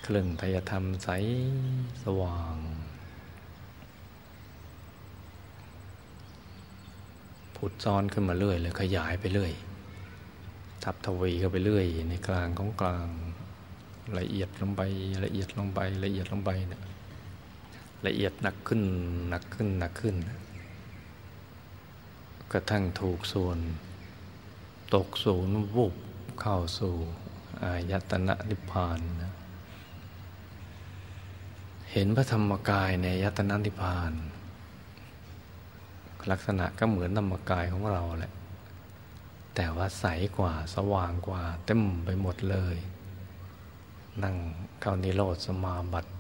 เครื่องไตรธรรมใสสว่างผุดซ้อนขึ้นมาเรื่อยเลยขยายไปเรื่อยทับทวีเข้าไปเรื่อยในกลางของกลางละเอียดลงไปละเอียดลงไปละเอียดลงไปเนี่ยละเอียดหนักขึ้นหนักขึ้นหนักขึ้นกระทั่งถูกส่วนตกศูนย์วุบเข้าสู่อายตนะนิพพานเห็นพระธรรมกายในอายตนะนิพพานลักษณะก็เหมือนธรรมกายของเราแหละแต่ว่าใสกว่าสว่างกว่าเต็มไปหมดเลยนั่งเข้านิโรธสมาบัติ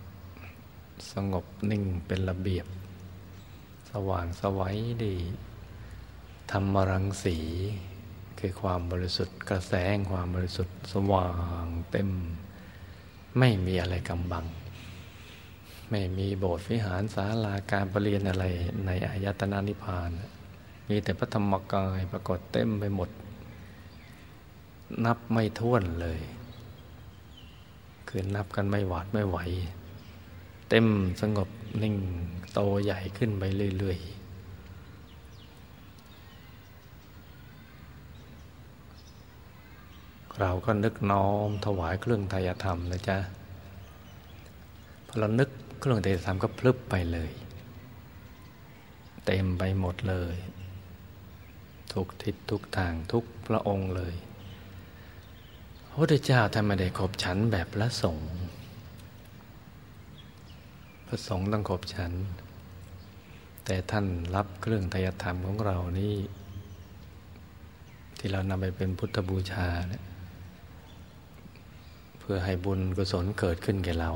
สงบนิ่งเป็นระเบียบสว่างสวัยดีธรรมรังสีคือความบริสุทธิ์กระแสแห่งความบริสุทธิ์สว่างเต็มไม่มีอะไรกำบังไม่มีโบสถ์วิหารศาลาการประเรียนอะไรในอายตนะนิพพานมีแต่พระธรรมกายปรากฏเต็มไปหมดนับไม่ถ้วนเลยคือนับกันไม่หวาดไม่ไหวเต็มสงบนิ่งโตใหญ่ขึ้นไปเรื่อยๆเราก็นึกน้อมถวายเครื่องไตรธรรมนะจ๊ะพอเรานึกเครื่องไตรธรรมก็พลึบไปเลยเต็มไปหมดเลยทุกทิศทุกทางทุกพระองค์เลยพระพุทธเจ้าท่านไม่ได้ขบฉันแบบพระสงฆ์พระสงฆ์ต้องขบฉันแต่ท่านรับเครื่องไตรธรรมของเรานี่ที่เรานำไปเป็นพุทธบูชาเนี่ยเพื่อให้บุญกุศลเกิดขึ้นแก่เรา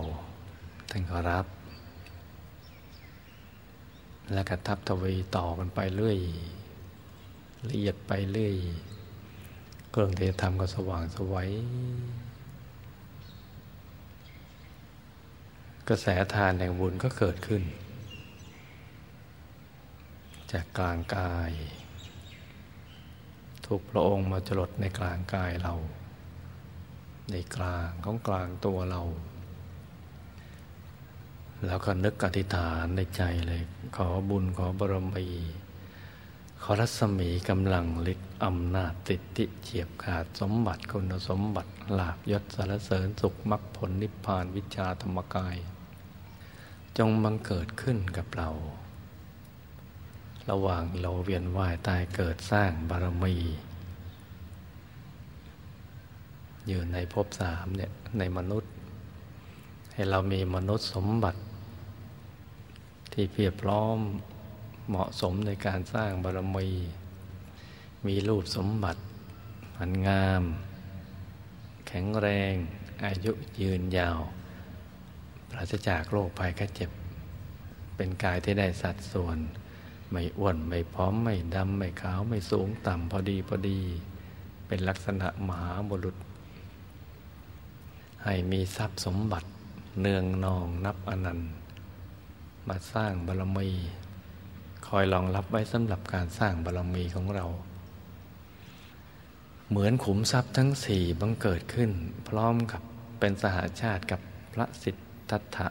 ท่านก็รับและกระทับทวีต่อกันไปเรื่อยละเอียดไปเรื่อยเครื่องเทธรรมก็สว่างสวัยกระแสทานแห่งบุญก็เกิดขึ้นจากกลางกายทุกพระองค์มาจรดในกลางกายเราในกลางของกลางตัวเราแล้วก็นึกอธิษฐานในใจเลยขอบุญขอบารมีขอรัศมีกำลังฤทธิ์อำนาจสิทธิเฉียบขาดสมบัติคุณสมบัติลาภยศสรรเสริญสุขมรรคผลนิพพานวิชาธรรมกาย จงบังเกิดขึ้นกับเราระหว่างเราเวียนว่ายตายเกิดสร้างบารมีอยู่ในภพสามเนี่ยในมนุษย์ให้เรามีมนุษย์สมบัติที่เพียบพร้อมเหมาะสมในการสร้างบารมีมีรูปสมบัติอันงามแข็งแรงอายุยืนยาวปราศจากโรคภัยไข้เจ็บเป็นกายที่ได้สัดส่วนไม่อ้วนไม่ผอมไม่ดำไม่ขาวไม่สูงต่ำพอดีพอดีเป็นลักษณะมหาบุรุษให้มีทรัพย์สมบัติเนืองนองนับอนันต์มาสร้างบารมีคอยรองรับไว้สำหรับการสร้างบารมีของเราเหมือนขุมทรัพย์ทั้งสี่บังเกิดขึ้นพร้อมกับเป็นสหชาติกับพระสิทธัตถะ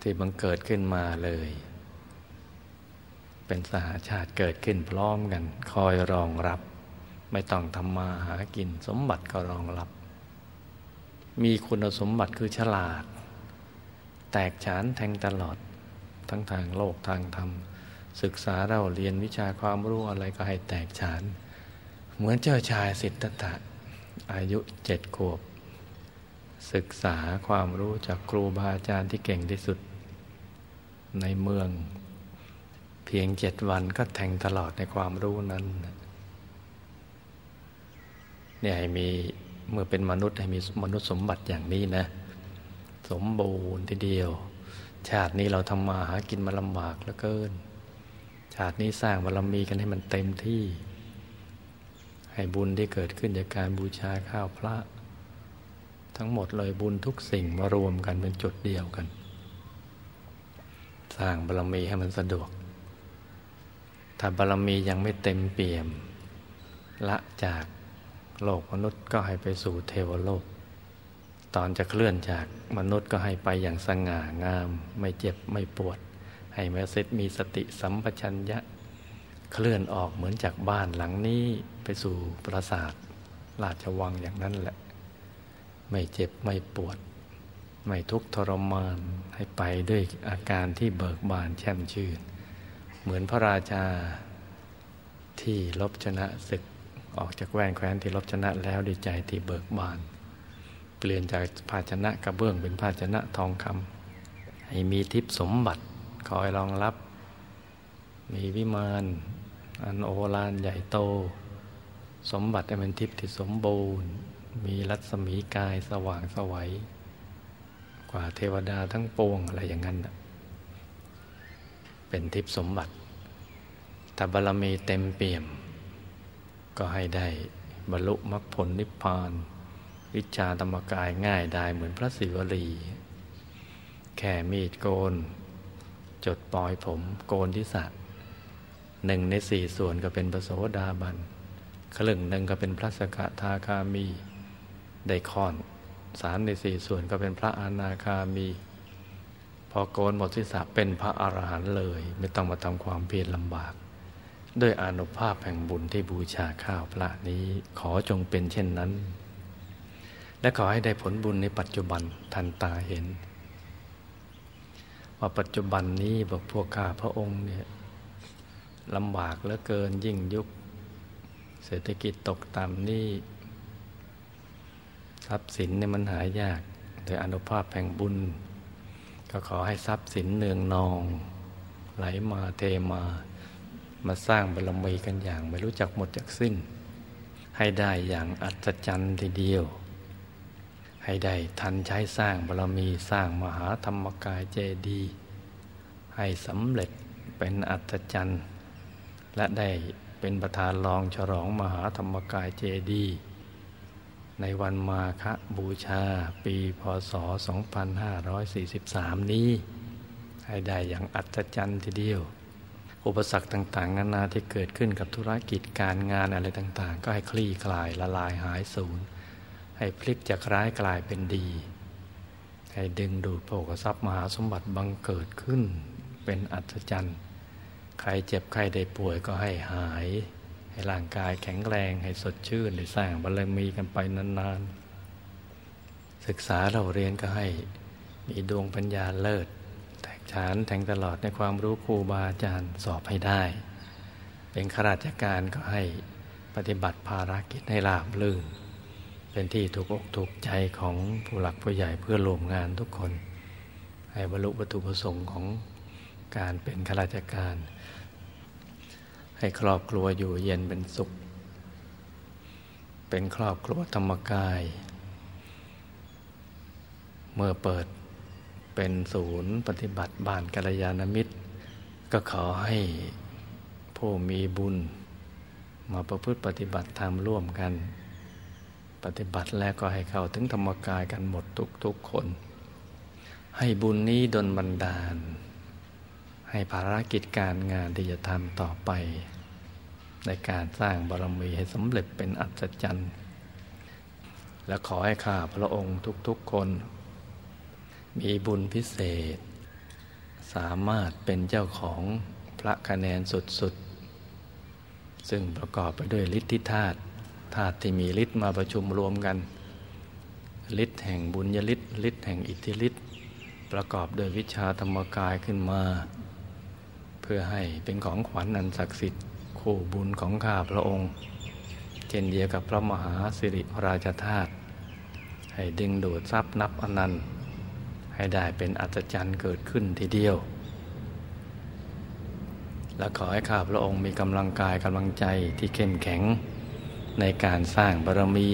ที่บังเกิดขึ้นมาเลยเป็นสหชาติเกิดขึ้นพร้อมกันคอยรองรับไม่ต้องทำมาหากินสมบัติก็รองรับมีคุณสมบัติคือฉลาดแตกฉานแทงตลอดทั้งทางโลกทางธรรมศึกษาเราเรียนวิชาความรู้อะไรก็ให้แตกฉานเหมือนเจ้าชายสิทธัตถะอายุเจ็ดขวบศึกษาความรู้จากครูบาอาจารย์ที่เก่งที่สุดในเมืองเพียงเจ็ดวันก็แทงตลอดในความรู้นั้นเนี่ยให้มีเมื่อเป็นมนุษย์ให้มีมนุษย์สมบัติอย่างนี้นะสมบูรณ์ทีเดียวชาตินี้เราทำมาหากินมาลำบากเหลือเกินชาตินี้สร้างบารมีกันให้มันเต็มที่ให้บุญที่เกิดขึ้นจากการบูชาข้าวพระทั้งหมดเลยบุญทุกสิ่งมารวมกันเป็นจุดเดียวกันสร้างบารมีให้มันสะดวกถ้าบารมียังไม่เต็มเปี่ยมละจากโลกมนุษย์ก็ให้ไปสู่เทวโลกตอนจะเคลื่อนจากมนุษย์ก็ให้ไปอย่างสง่างามไม่เจ็บไม่ปวดให้มนุษย์มีสติสัมปชัญญะเคลื่อนออกเหมือนจากบ้านหลังนี้ไปสู่ปราสาทราชวังอย่างนั้นแหละไม่เจ็บไม่ปวดไม่ทุกข์ทรมานให้ไปด้วยอาการที่เบิกบานแช่มชื่นเหมือนพระราชาที่รบชนะศึกออกจากแว่นแคว้นที่รบชนะแล้วด้วยใจที่เบิกบานเปลี่ยนจากภาชนะกระเบื้องเป็นภาชนะทองคำให้มีทิพย์สมบัติคอยรองรับมีวิมานอันโอฬารใหญ่โตสมบัติอันเป็นทิพย์ที่สมบูรณ์มีรัศมีกายสว่างสวัยกว่าเทวดาทั้งปวงอะไรอย่างนั้นเป็นทิพย์สมบัติแต่บารมีเต็มเปี่ยมก็ให้ได้บรรลุมรรคผลนิพพานวิชาธรรมกายง่ายได้เหมือนพระศิวลีแค่มีดโกนจดปลอยผมโกนที่สระหนึ่งในสี่ส่วนก็เป็นพระโสดาบันครึ่งหนึ่งก็เป็นพระสกทาคามีได้ค่อนสามในสี่ส่วนก็เป็นพระอนาคามีพอโกนหมดศีรษะเป็นพระอรหันต์เลยไม่ต้องมาทำความเพียรลำบากด้วยอานุภาพแห่งบุญที่บูชาข้าวพระนี้ขอจงเป็นเช่นนั้นและขอให้ได้ผลบุญในปัจจุบันทันตาเห็นว่าปัจจุบันนี้บอกพวกข้าพระองค์เนี่ยลำบากเหลือเกินยิ่งยุคเศรษฐกิจตกต่ำนี่ทรัพย์สินเนี่ยมันหายากโดยอานุภาพแห่งบุญก็ขอให้ทรัพย์สินเนืองนองไหลมาเทมามาสร้างบารมีกันอย่างไม่รู้จักหมดจักสิ้นให้ได้อย่างอัศจรรย์ทีเดียวให้ได้ทันใช้สร้างบารมีสร้างมหาธรรมกายเจดีย์ให้สำเร็จเป็นอัศจรรย์และได้เป็นประธานรองฉลองมหาธรรมกายเจดีย์ในวันมาฆบูชาปีพ.ศ.สองพันห้าร้อยสี่สิบสามนี้ให้ได้อย่างอัศจรรย์ทีเดียวอุปสรรคต่างๆนานาที่เกิดขึ้นกับธุรกิจการงานอะไรต่างๆก็ให้คลี่คลายละลายหายสูญให้พลิกจากร้ายกลายเป็นดีให้ดึงดูดโภคทรัพย์มหาสมบัติบังเกิดขึ้นเป็นอัศจรรย์ใครเจ็บใครได้ป่วยก็ให้หายให้ร่างกายแข็งแรงให้สดชื่นได้สร้างบารมีกันไปนานๆศึกษาเราเรียนก็ให้ มีดวงปัญญาเลิศแตกฉานแทงตลอดในความรู้ครูบาอาจารย์สอบให้ได้เป็นข้าราชการก็ให้ปฏิบัติภารกิจให้ราบรื่นเป็นที่ถูกอกถูกใจของผู้หลักผู้ใหญ่เพื่อนร่วมงานทุกคนให้บรรลุวัตถุประสงค์ของการเป็นข้าราชการให้ครอบครัวอยู่เย็นเป็นสุขเป็นครอบครัวธรรมกายเมื่อเปิดเป็นศูนย์ปฏิบัติบ้านกัลยาณมิตรก็ขอให้ผู้มีบุญมาประพฤติปฏิบัติธรรมร่วมกันปฏิบัติแล้วก็ให้เข้าถึงธรรมกายกันหมดทุกๆคนให้บุญนี้ดลบันดาลให้ภารกิจการงานที่จะทำต่อไปในการสร้างบารมีให้สำเร็จเป็นอัศจรรย์และขอให้ข้าพระองค์ทุกๆคนมีบุญพิเศษสามารถเป็นเจ้าของพระคะแนนสุดๆซึ่งประกอบไปด้วยฤทธิธาตุธาตุที่มีฤทธิ์มาประชุมรวมกันฤทธิ์แห่งบุญญฤทธิ์ฤทธิ์แห่งอิทธิฤทธิ์ประกอบด้วยวิชาธรรมกายขึ้นมาเพื่อให้เป็นของขวัญอันศักดิ์สิทธิ์คู่บุญของข้าพระองค์เช่นเดียวกับพระมหาสิริราชธาตุให้ดึงดูดทรัพย์นับอนันต์ให้ได้เป็นอัศจรรย์เกิดขึ้นทีเดียวและขอให้ข้าพระองค์มีกำลังกายกำลังใจที่เข้มแข็งในการสร้างบารมี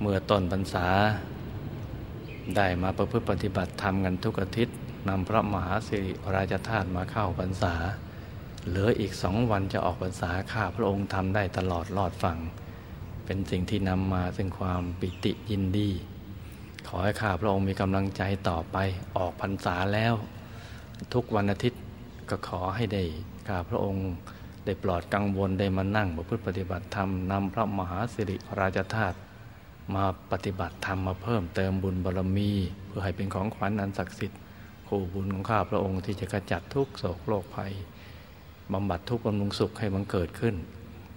เมื่อต้นพรรษาได้มาประพฤติปฏิบัติธรรมกันทุกอาทิตย์นำพระมหาสิริราชธาตุมาเข้าพรรษาเหลืออีกสองวันจะออกพรรษาข้าพระองค์ทำได้ตลอดรอดฝั่งเป็นสิ่งที่นำมาซึ่งความปิติยินดีขอให้ข้าพระองค์มีกำลังใจต่อไปออกพรรษาแล้วทุกวันอาทิตย์ก็ขอให้ได้ข้าพระองค์ได้ปลอดกังวลได้มานั่งประพฤติปฏิบัติธรรมนำพระมหาสิริราชธาตุมาปฏิบัติธรรมมาเพิ่มเติมบุญบารมีเพื่อให้เป็นของขวัญอันศักดิ์สิทธิ์คู่บุญของข้าพระองค์ที่จะกระจัดทุกโศกโรคภัยบำบัดทุกข์บำรุงสุขให้บังเกิดขึ้น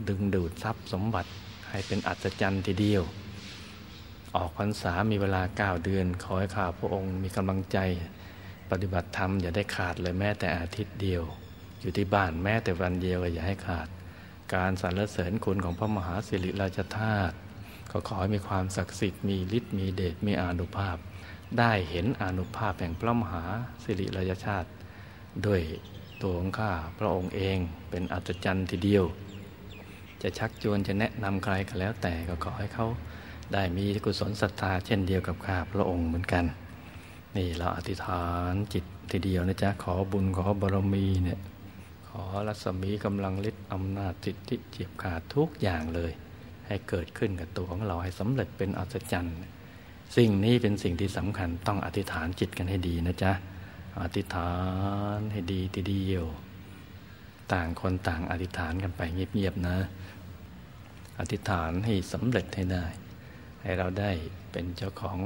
ดึงดูดทรัพย์สมบัติให้เป็นอัศจรรย์ทีเดียวออกพรรษามีเวลาเก้าเดือนขอให้ข้าพระองค์มีกำลังใจปฏิบัติธรรมอย่าได้ขาดเลยแม้แต่อาทิตย์เดียวอยู่ที่บ้านแม้แต่วันเดียวอย่าให้ขาดการสรรเสริญคุณของพระมหาสิริราชธาตุก็ขอให้มีความศักดิ์สิทธิ์มีฤทธิ์มีเดชมีอานุภาพได้เห็นอานุภาพแห่งพระมหาสิริราชธาตุด้วยตัวของข้าพระองค์เองเป็นอัศจรรย์ทีเดียวจะชักชวนจะแนะนำใครก็แล้วแต่ก็ขอให้เขาได้มีกุศลศรัทธาเช่นเดียวกับข้าพระองค์เหมือนกันนี่เราอธิษฐานจิตทีเดียวนะจ๊ะขอบุญขอบารมีเนี่ยขอรัศมีกำลังฤทธิ์อำนาจจิตที่เจียบขาดทุกอย่างเลยให้เกิดขึ้นกับตัวของเราให้สำเร็จเป็นอัศจรรย์สิ่งนี้เป็นสิ่งที่สำคัญต้องอธิษฐานจิตกันให้ดีนะจ๊ะอธิษฐานให้ดีทีเดียวต่างคนต่างอธิษฐานกันไปเงียบๆนะอธิษฐานให้สำเร็จให้ได้ให้เราได้เป็นเจ้าของ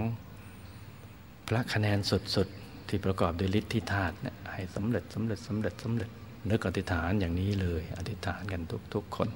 พระคะแนนสุดๆที่ประกอบด้วยฤทธิธาตุเนี่ยให้สำเร็จสำเร็จสำเร็จสำเร็จนึกอธิษฐานอย่างนี้เลยอธิษฐานกันทุกๆคน